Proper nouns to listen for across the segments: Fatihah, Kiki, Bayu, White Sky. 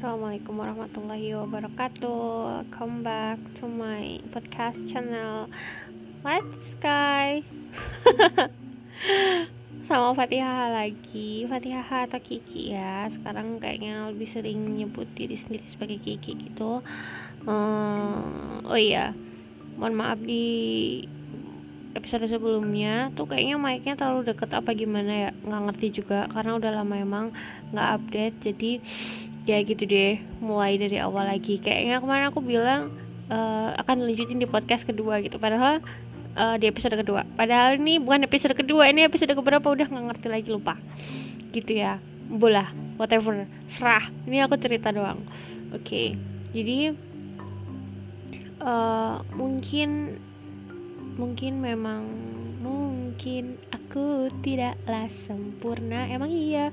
Assalamualaikum warahmatullahi wabarakatuh. Come back to my podcast channel White Sky sama Fatihah lagi, Fatihah atau Kiki ya. Sekarang kayaknya lebih sering nyebut diri sendiri sebagai Kiki gitu. Oh iya, mohon maaf di episode sebelumnya tuh kayaknya mic-nya terlalu deket apa gimana ya, nggak ngerti juga karena udah lama emang nggak update. Jadi ya gitu deh, mulai dari awal lagi. Kayaknya kemarin aku bilang akan lanjutin di podcast kedua gitu, padahal di episode kedua, padahal ini bukan episode kedua, ini episode keberapa udah nggak ngerti lagi, lupa gitu ya. Bola whatever, serah, ini aku cerita doang. Oke. Jadi mungkin aku tidaklah sempurna. Emang iya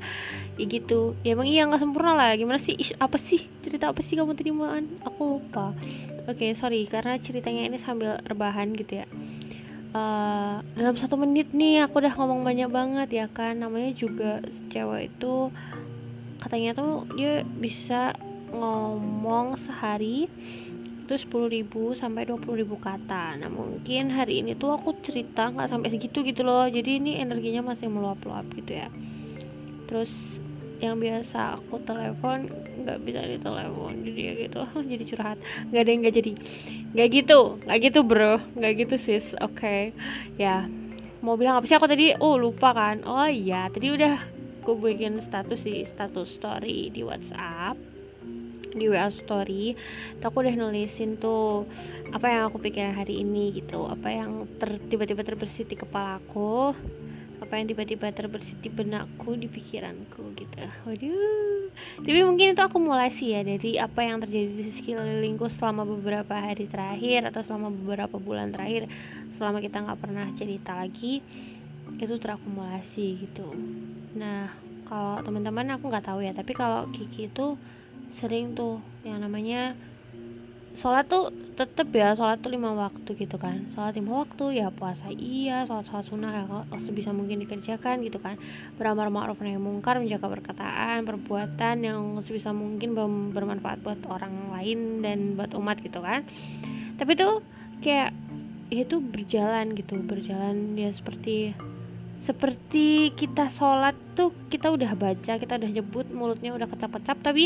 gitu ya, emang iya nggak sempurna lah, gimana sih? Apa sih kamu terimaan? Aku lupa. Oke, sorry karena ceritanya ini sambil rebahan gitu ya. Dalam 1 menit nih aku udah ngomong banyak banget ya kan. Namanya juga cewek itu katanya tuh dia bisa ngomong sehari itu 10.000 sampai 20.000 kata. Nah, mungkin hari ini tuh aku cerita nggak sampai segitu gitu loh. Jadi ini energinya masih meluap-luap gitu ya. Terus yang biasa aku telepon nggak bisa ditelepon, jadi ya gitu. Jadi curhat. Nggak ada yang nggak jadi. Nggak gitu bro. Nggak gitu sis. Oke. Ya. Mau bilang apa sih aku tadi? Oh lupa kan. Oh iya. Tadi udah aku bikin status story di WhatsApp, di WA story. Tuh aku udah nulisin tuh apa yang aku pikirin hari ini gitu, apa yang tiba-tiba terbersit di kepala aku, apa yang tiba-tiba terbersit di benakku, di pikiranku gitu. Waduh. Tapi mungkin itu akumulasi ya dari apa yang terjadi di sekelilingku selama beberapa hari terakhir atau selama beberapa bulan terakhir, selama kita nggak pernah cerita lagi, itu terakumulasi gitu. Nah, kalau teman-teman aku nggak tahu ya, tapi kalau Kiki itu sering tuh yang namanya sholat tuh tetep ya, sholat tuh 5 waktu gitu kan, sholat 5 waktu ya, puasa iya, sholat sunnah ya sebisa mungkin dikerjakan gitu kan, beramar ma'ruf nahi mungkar, menjaga perkataan perbuatan yang sebisa mungkin bermanfaat buat orang lain dan buat umat gitu kan. Tapi tuh kayak itu berjalan ya, seperti kita sholat tuh kita udah baca, kita udah nyebut, mulutnya udah kecap-kecap, tapi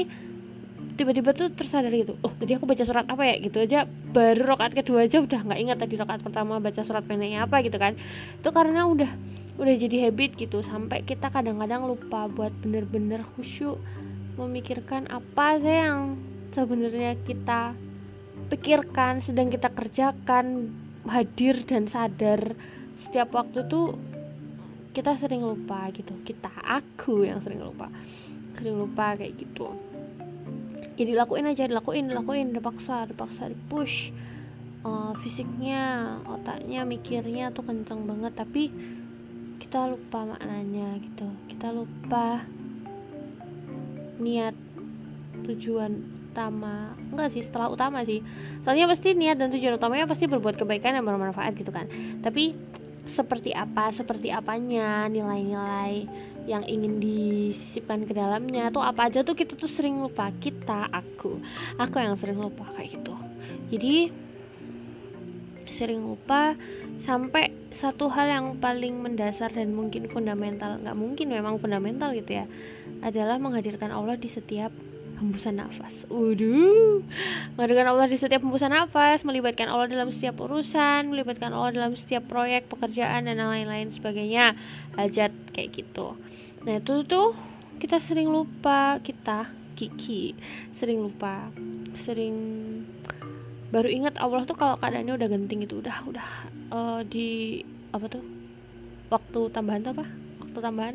tiba-tiba tuh tersadar gitu, oh tadi aku baca surat apa ya gitu aja, baru rakaat kedua aja udah nggak ingat tadi rakaat pertama baca surat pendeknya apa gitu kan. Itu karena udah jadi habit gitu, sampai kita kadang-kadang lupa buat bener-bener khusyuk memikirkan apa sih yang sebenarnya kita pikirkan, sedang kita kerjakan, hadir dan sadar setiap waktu tuh kita sering lupa gitu. Aku yang sering lupa kayak gitu. Jadi dilakuin, dipaksa, dipush. Fisiknya, otaknya, mikirnya tuh kenceng banget, tapi kita lupa maknanya gitu. Kita lupa niat, tujuan utama. Enggak sih, setelah utama sih. Soalnya pasti niat dan tujuan utamanya pasti berbuat kebaikan yang bermanfaat gitu kan. Tapi seperti apanya nilai-nilai yang ingin disisipkan ke dalamnya tuh apa aja tuh kita tuh sering lupa. Aku yang sering lupa kayak gitu. Jadi sering lupa sampai satu hal yang paling mendasar dan mungkin fundamental, nggak mungkin memang fundamental gitu ya, adalah menghadirkan Allah di setiap hembusan nafas. Menghadirkan Allah di setiap hembusan nafas, melibatkan Allah dalam setiap urusan, melibatkan Allah dalam setiap proyek, pekerjaan, dan lain-lain sebagainya, hajat kayak gitu. Nah itu tuh kita sering lupa, kita Kiki sering lupa, sering baru ingat Allah tuh kalau keadaannya udah genting itu, udah di apa tuh waktu tambahan tuh apa? Tambahan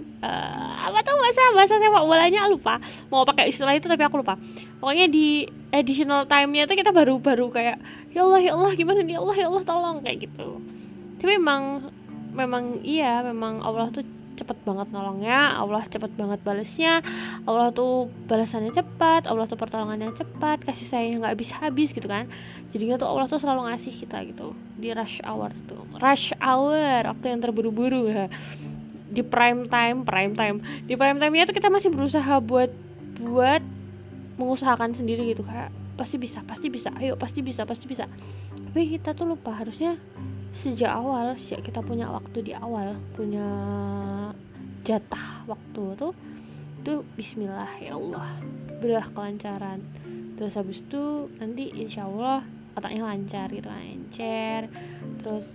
apa tuh bahasa sepak bolanya lupa, mau pakai istilah itu tapi aku lupa. Pokoknya di additional time-nya tuh kita baru kayak ya Allah gimana nih, ya Allah tolong kayak gitu. Tapi memang Allah tuh cepet banget nolongnya, Allah cepet banget balesnya, Allah tuh balasannya cepat, Allah tuh pertolongannya cepat, kasih sayangnya nggak habis gitu kan. Jadinya tuh Allah tuh selalu ngasih kita gitu di rush hour waktu yang terburu-buru ya. Di prime time-nya tuh kita masih berusaha buat mengusahakan sendiri gitu, kayak pasti bisa, ayo pasti bisa. Tapi kita tuh lupa, harusnya sejak awal, sejak kita punya waktu di awal, punya jatah waktu tuh, itu bismillah ya Allah, berilah kelancaran. Terus habis itu nanti insya Allah otaknya lancar gitu, encer, terus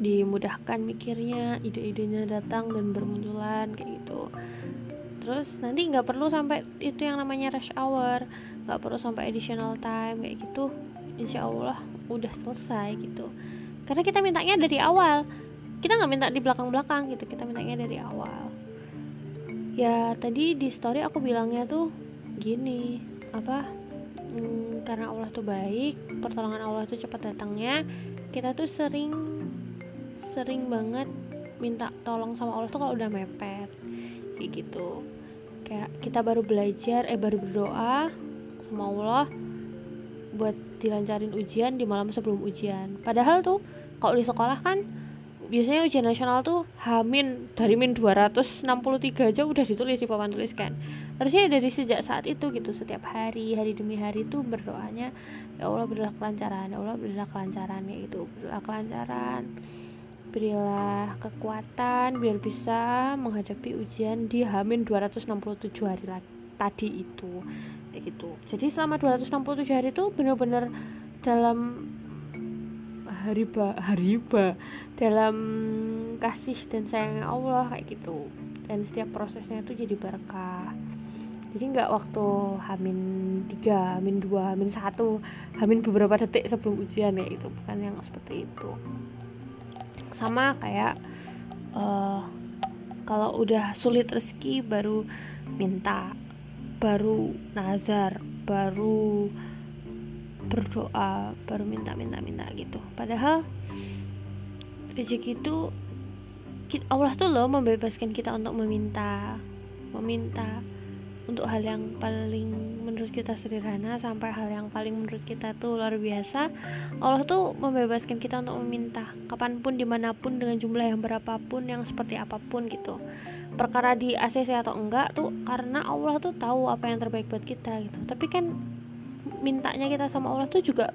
dimudahkan mikirnya, ide-idenya datang dan bermunculan kayak gitu. Terus nanti nggak perlu sampai itu yang namanya rush hour, nggak perlu sampai additional time kayak gitu. Insya Allah udah selesai gitu, karena kita mintanya dari awal, kita nggak minta di belakang-belakang gitu, kita mintanya dari awal. Ya tadi di story aku bilangnya tuh gini, karena Allah tuh baik, pertolongan Allah tuh cepat datangnya. Kita tuh sering banget minta tolong sama Allah tuh kalau udah mepet kayak gitu. Kayak kita baru belajar, baru berdoa sama Allah buat dilancarin ujian di malam sebelum ujian. Padahal tuh kalau di sekolah kan biasanya ujian nasional tuh dari min 263 aja udah ditulis di papan tulis kan. Harusnya dari sejak saat itu gitu, setiap hari demi hari tuh berdoanya, ya Allah berilah kelancaran ya itu, berilah kekuatan biar bisa menghadapi ujian di H-min 267 hari tadi itu gitu. Jadi selama 267 hari itu benar-benar dalam dalam kasih dan sayang Allah kayak gitu. Dan setiap prosesnya itu jadi berkah. Jadi nggak waktu H-min 3, H-min 2, H-min 1, H-min beberapa detik sebelum ujian ya itu, bukan yang seperti itu. Sama kayak kalau udah sulit rezeki baru minta, baru nazar, baru berdoa, baru minta gitu. Padahal rezeki itu Allah tuh loh membebaskan kita untuk meminta untuk hal yang paling menurut kita sederhana sampai hal yang paling menurut kita tuh luar biasa. Allah tuh membebaskan kita untuk meminta kapanpun, dimanapun, dengan jumlah yang berapapun, yang seperti apapun gitu. Perkara di ACC atau enggak tuh karena Allah tuh tahu apa yang terbaik buat kita gitu. Tapi kan mintanya kita sama Allah tuh juga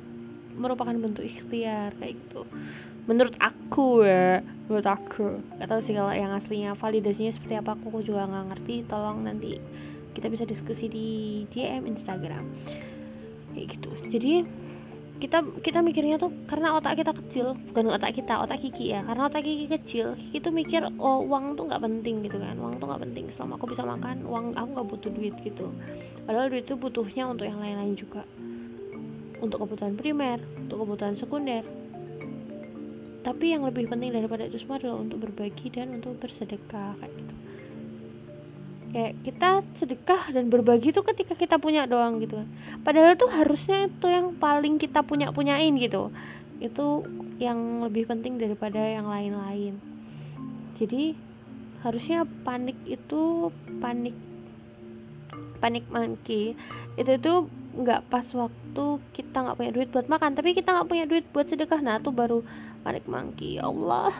merupakan bentuk ikhtiar kayak gitu. Menurut aku gak tahu sih kalau yang aslinya validasinya seperti apa, aku juga gak ngerti. Tolong nanti kita bisa diskusi di DM Instagram kayak gitu. Jadi kita mikirnya tuh karena otak kita kecil, bukan otak Kiki ya, karena otak Kiki kecil, Kiki tuh mikir uang tuh nggak penting gitu kan, uang tuh nggak penting, selama aku bisa makan, uang aku nggak butuh duit gitu. Padahal duit tuh butuhnya untuk yang lain-lain juga, untuk kebutuhan primer, untuk kebutuhan sekunder. Tapi yang lebih penting daripada itu semua adalah untuk berbagi dan untuk bersedekah kayak gitu. Kayak kita sedekah dan berbagi tuh ketika kita punya doang gitu kan. Padahal tuh harusnya itu yang paling kita punya-punyain gitu. Itu yang lebih penting daripada yang lain-lain. Jadi harusnya panik monkey itu nggak pas waktu kita nggak punya duit buat makan, tapi kita nggak punya duit buat sedekah. Nah tuh baru panik monkey. Ya Allah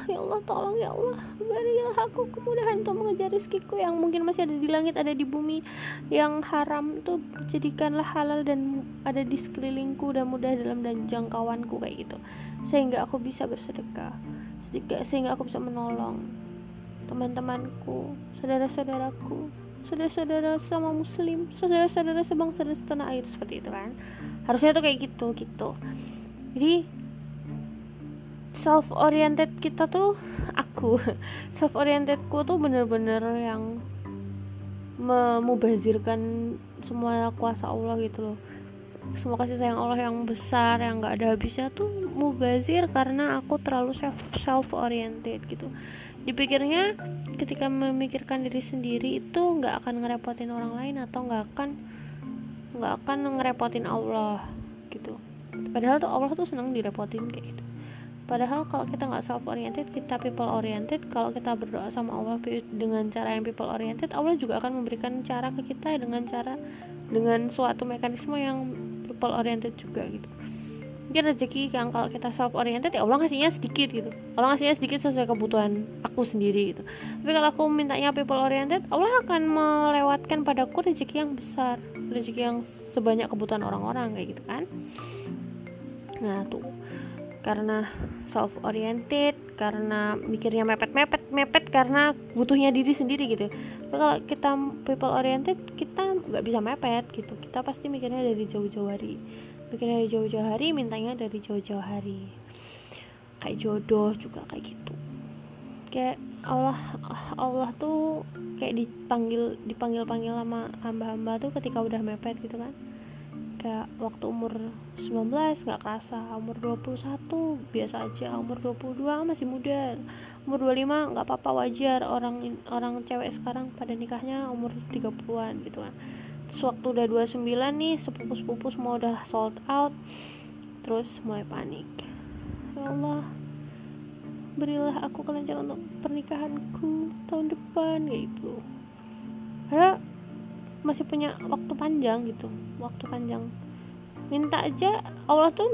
tolong ya Allah, berilah aku kemudahan untuk mengejar rezekiku yang mungkin masih ada di langit, ada di bumi, yang haram tuh jadikanlah halal dan ada di sekelilingku dan mudah dalam dan jangkauanku kayak gitu, sehingga aku bisa bersedekah, sehingga aku bisa menolong teman-temanku, saudara-saudaraku, saudara-saudara sama muslim, saudara-saudara sebangsa dan setanah air, seperti itu kan. Harusnya tuh kayak gitu. Jadi self-oriented kita tuh, self-orientedku tuh bener-bener yang memubazirkan semua kuasa Allah gitu loh, semua kasih sayang Allah yang besar, yang gak ada habisnya tuh mubazir karena aku terlalu self-oriented gitu. Dipikirnya ketika memikirkan diri sendiri itu gak akan ngerepotin orang lain atau gak akan ngerepotin Allah gitu. Padahal tuh Allah tuh seneng direpotin kayak gitu. Padahal kalau kita nggak self oriented, kita people oriented. Kalau kita berdoa sama Allah dengan cara yang people oriented, Allah juga akan memberikan cara ke kita dengan suatu mekanisme yang people oriented juga gitu. mungkin rezeki yang kalau kita self oriented ya Allah ngasihnya sedikit gitu, Allah ngasihnya sedikit sesuai kebutuhan aku sendiri gitu. Tapi kalau aku mintanya people oriented, Allah akan melewatkan padaku rezeki yang besar, rezeki yang sebanyak kebutuhan orang-orang kayak gitu kan. Nah tuh, karena self oriented, karena mikirnya mepet karena butuhnya diri sendiri gitu. Tapi kalau kita people oriented, kita nggak bisa mepet gitu, kita pasti mikirnya dari jauh-jauh hari. Bikinnya dari jauh-jauh hari, mintanya dari jauh-jauh hari. Kayak jodoh juga kayak gitu. Kayak Allah tuh kayak dipanggil sama hamba-hamba tuh ketika udah mepet gitu kan. Kayak waktu umur 19 gak kerasa, umur 21 biasa aja, umur 22 masih muda, umur 25 gak apa-apa, wajar. Orang cewek sekarang pada nikahnya umur 30-an gitu kan. Waktu udah 29 nih, sepupu-sepupu semua udah sold out, terus mulai panik. Ya Allah, berilah aku kelancaran untuk pernikahanku tahun depan gitu. Karena masih punya waktu panjang gitu, waktu panjang. Minta aja, Allah tuh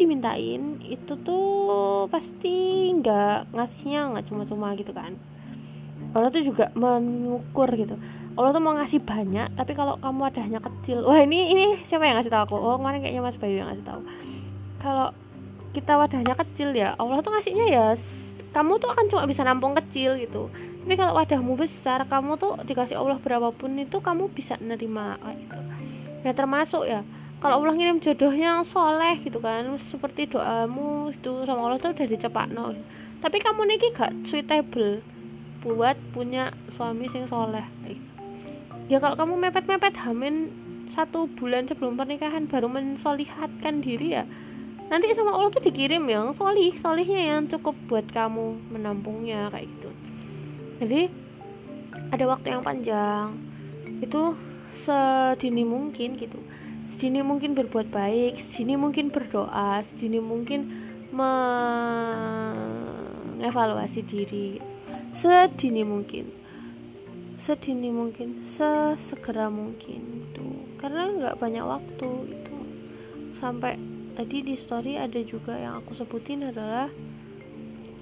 dimintain itu tuh pasti nggak ngasihnya nggak cuma-cuma gitu kan. Allah tuh juga mengukur gitu. Allah tuh mau ngasih banyak, tapi kalau kamu adanya kecil. Wah, ini siapa yang ngasih tahu aku? Oh, kemarin kayaknya Mas Bayu yang ngasih tahu. Kalau kita wadahnya kecil ya, Allah tuh ngasihnya ya kamu tuh akan cuma bisa nampung kecil gitu. Tapi kalau wadahmu besar, kamu tuh dikasih Allah berapapun itu kamu bisa nerima gitu. Ya termasuk ya, kalau Allah ngirim jodohnya yang soleh gitu kan, seperti doamu itu sama Allah tuh udah dicepakno. Gitu. Tapi kamu niki gak suitable buat punya suami sing soleh gitu. Ya kalau kamu mepet-mepet hamin 1 bulan sebelum pernikahan baru mensolihatkan diri ya, nanti sama Allah tuh dikirim yang solihnya yang cukup buat kamu menampungnya kayak gitu. Jadi ada waktu yang panjang, itu sedini mungkin gitu, sedini mungkin berbuat baik, sedini mungkin berdoa, sedini mungkin mengevaluasi diri, sedini mungkin, sesegera mungkin tuh, karena nggak banyak waktu itu. Sampai tadi di story ada juga yang aku sebutin adalah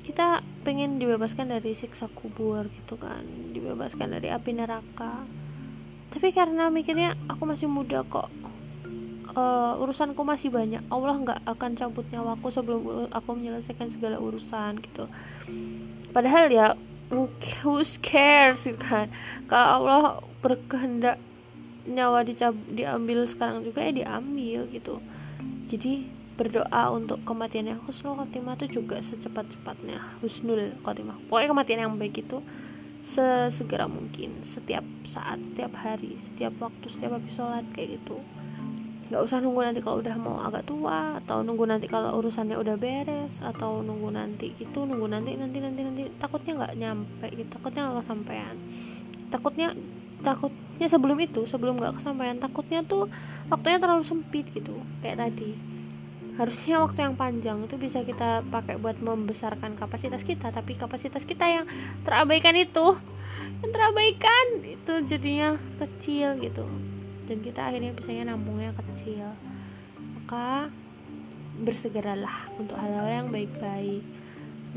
kita pengen dibebaskan dari siksa kubur gitu kan, dibebaskan dari api neraka. Tapi karena mikirnya aku masih muda kok, urusanku masih banyak, Allah nggak akan cabut nyawaku sebelum aku menyelesaikan segala urusan gitu. Padahal ya, who cares gitu kan. Kalau Allah berkehendak nyawa diambil sekarang juga ya diambil gitu. Jadi berdoa untuk kematian yang husnul khotimah itu juga secepat-cepatnya, husnul khotimah. Pokoknya kematian yang baik itu sesegera mungkin, setiap saat, setiap hari, setiap waktu, setiap habis sholat kayak gitu. Gak usah nunggu nanti kalau udah mau agak tua, atau nunggu nanti kalau urusannya udah beres, atau nunggu nanti gitu, nunggu nanti takutnya nggak nyampe gitu, takutnya nggak kesampaian, takutnya sebelum nggak kesampaian, takutnya tuh waktunya terlalu sempit gitu. Kayak tadi, harusnya waktu yang panjang itu bisa kita pakai buat membesarkan kapasitas kita, tapi kapasitas kita yang terabaikan itu jadinya kecil gitu. Dan kita akhirnya bisanya nampungnya kecil. Maka bersegeralah untuk hal-hal yang baik-baik.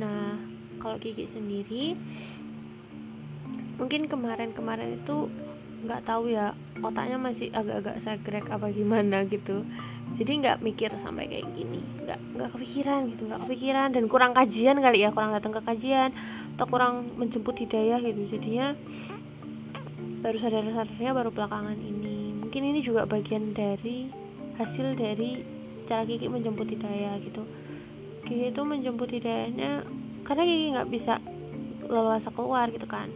Nah, kalau Kiki sendiri mungkin kemarin itu nggak tahu ya, otaknya masih agak-agak segrek apa gimana gitu. Jadi nggak mikir sampai kayak gini, nggak kepikiran dan kurang kajian kali ya, kurang datang ke kajian atau kurang menjemput hidayah gitu. Jadinya baru sadar-sadarnya baru belakangan ini. Mungkin ini juga bagian dari hasil dari cara Kiki menjemput hidayah gitu. Kiki itu menjemput hidayahnya karena Kiki nggak bisa leluasa keluar gitu kan,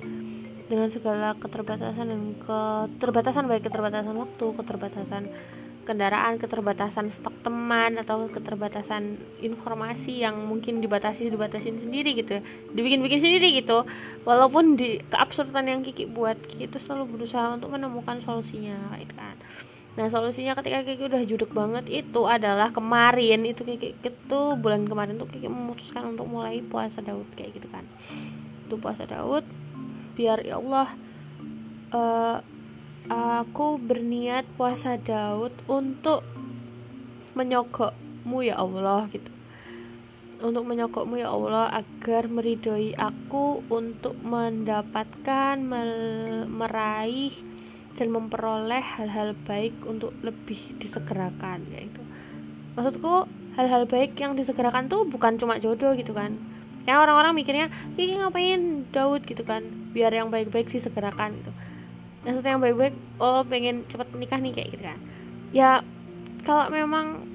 dengan segala keterbatasan dan keterbatasan, baik keterbatasan waktu, keterbatasan kendaraan, keterbatasan stok teman, atau keterbatasan informasi yang mungkin dibatasin sendiri gitu, dibikin sendiri gitu. Walaupun di keabsurdan yang Kiki buat, Kiki itu selalu berusaha untuk menemukan solusinya gitu kan. Nah, solusinya ketika Kiki udah judek banget itu adalah kemarin itu bulan kemarin tuh Kiki memutuskan untuk mulai puasa Daud kayak gitu kan. Itu puasa Daud biar ya Allah, aku berniat puasa Daud untuk menyogok menyokopmu ya Allah gitu, untuk menyokopmu ya Allah, agar meridhoi aku untuk mendapatkan, meraih dan memperoleh hal-hal baik untuk lebih disegerakan gitu. Maksudku hal-hal baik yang disegerakan tuh bukan cuma jodoh gitu kan, ya orang-orang mikirnya Kiki ngapain Daud gitu kan, biar yang baik-baik disegerakan gitu. Maksudnya yang baik-baik, oh pengen cepet nikah nih kayak gitu kan ya. Kalau memang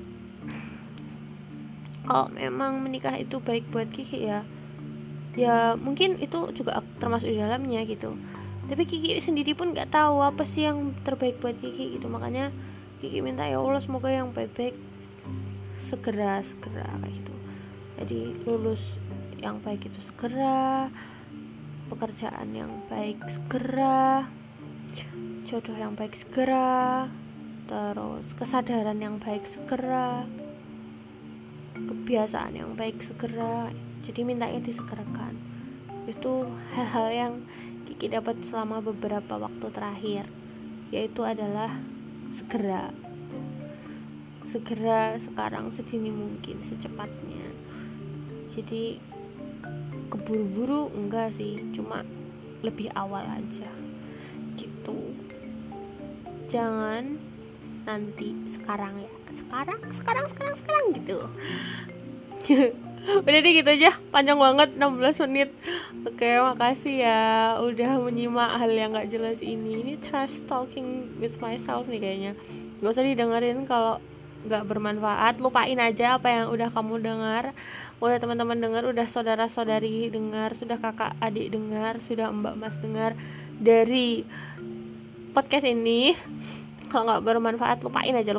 menikah itu baik buat Kiki ya mungkin itu juga termasuk di dalamnya gitu. Tapi Kiki sendiri pun nggak tahu apa sih yang terbaik buat Kiki gitu. Makanya Kiki minta ya Allah semoga yang baik-baik segera kayak gitu. Jadi lulus yang baik itu segera, pekerjaan yang baik segera, jodoh yang baik segera, terus kesadaran yang baik segera, kebiasaan yang baik segera. Jadi mintanya disegerakan. Itu hal-hal yang Kiki dapat selama beberapa waktu terakhir, yaitu adalah segera sekarang, sedini mungkin, secepatnya. Jadi keburu-buru enggak sih, cuma lebih awal aja gitu. Jangan nanti, sekarang ya, sekarang gitu. Udah deh, gitu aja, panjang banget 16 menit. Oke, makasih ya udah menyimak hal yang gak jelas ini trash talking with myself nih kayaknya. Gak usah didengerin kalau gak bermanfaat, lupain aja apa yang udah kamu dengar, udah teman-teman dengar, udah saudara-saudari dengar, sudah kakak adik dengar, sudah mbak mas dengar dari podcast ini. Kalau nggak bermanfaat lupain aja,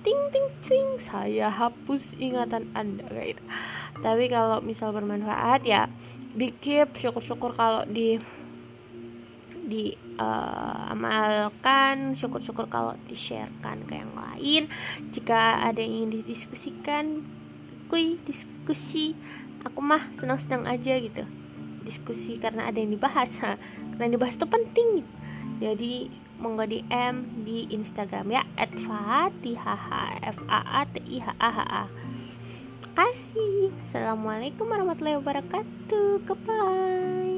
ting saya hapus ingatan Anda kayak gitu. Tapi kalau misal bermanfaat ya dikip, syukur-syukur kalau amalkan, syukur-syukur kalau di-sharekan ke yang lain. Jika ada yang ingin didiskusikan, diskusi, aku mah senang-senang aja gitu. Diskusi karena ada yang dibahas, karena yang dibahas itu penting. Jadi monggo DM di Instagram ya @fatihah. Kasih. Assalamualaikum warahmatullahi wabarakatuh. Goodbye.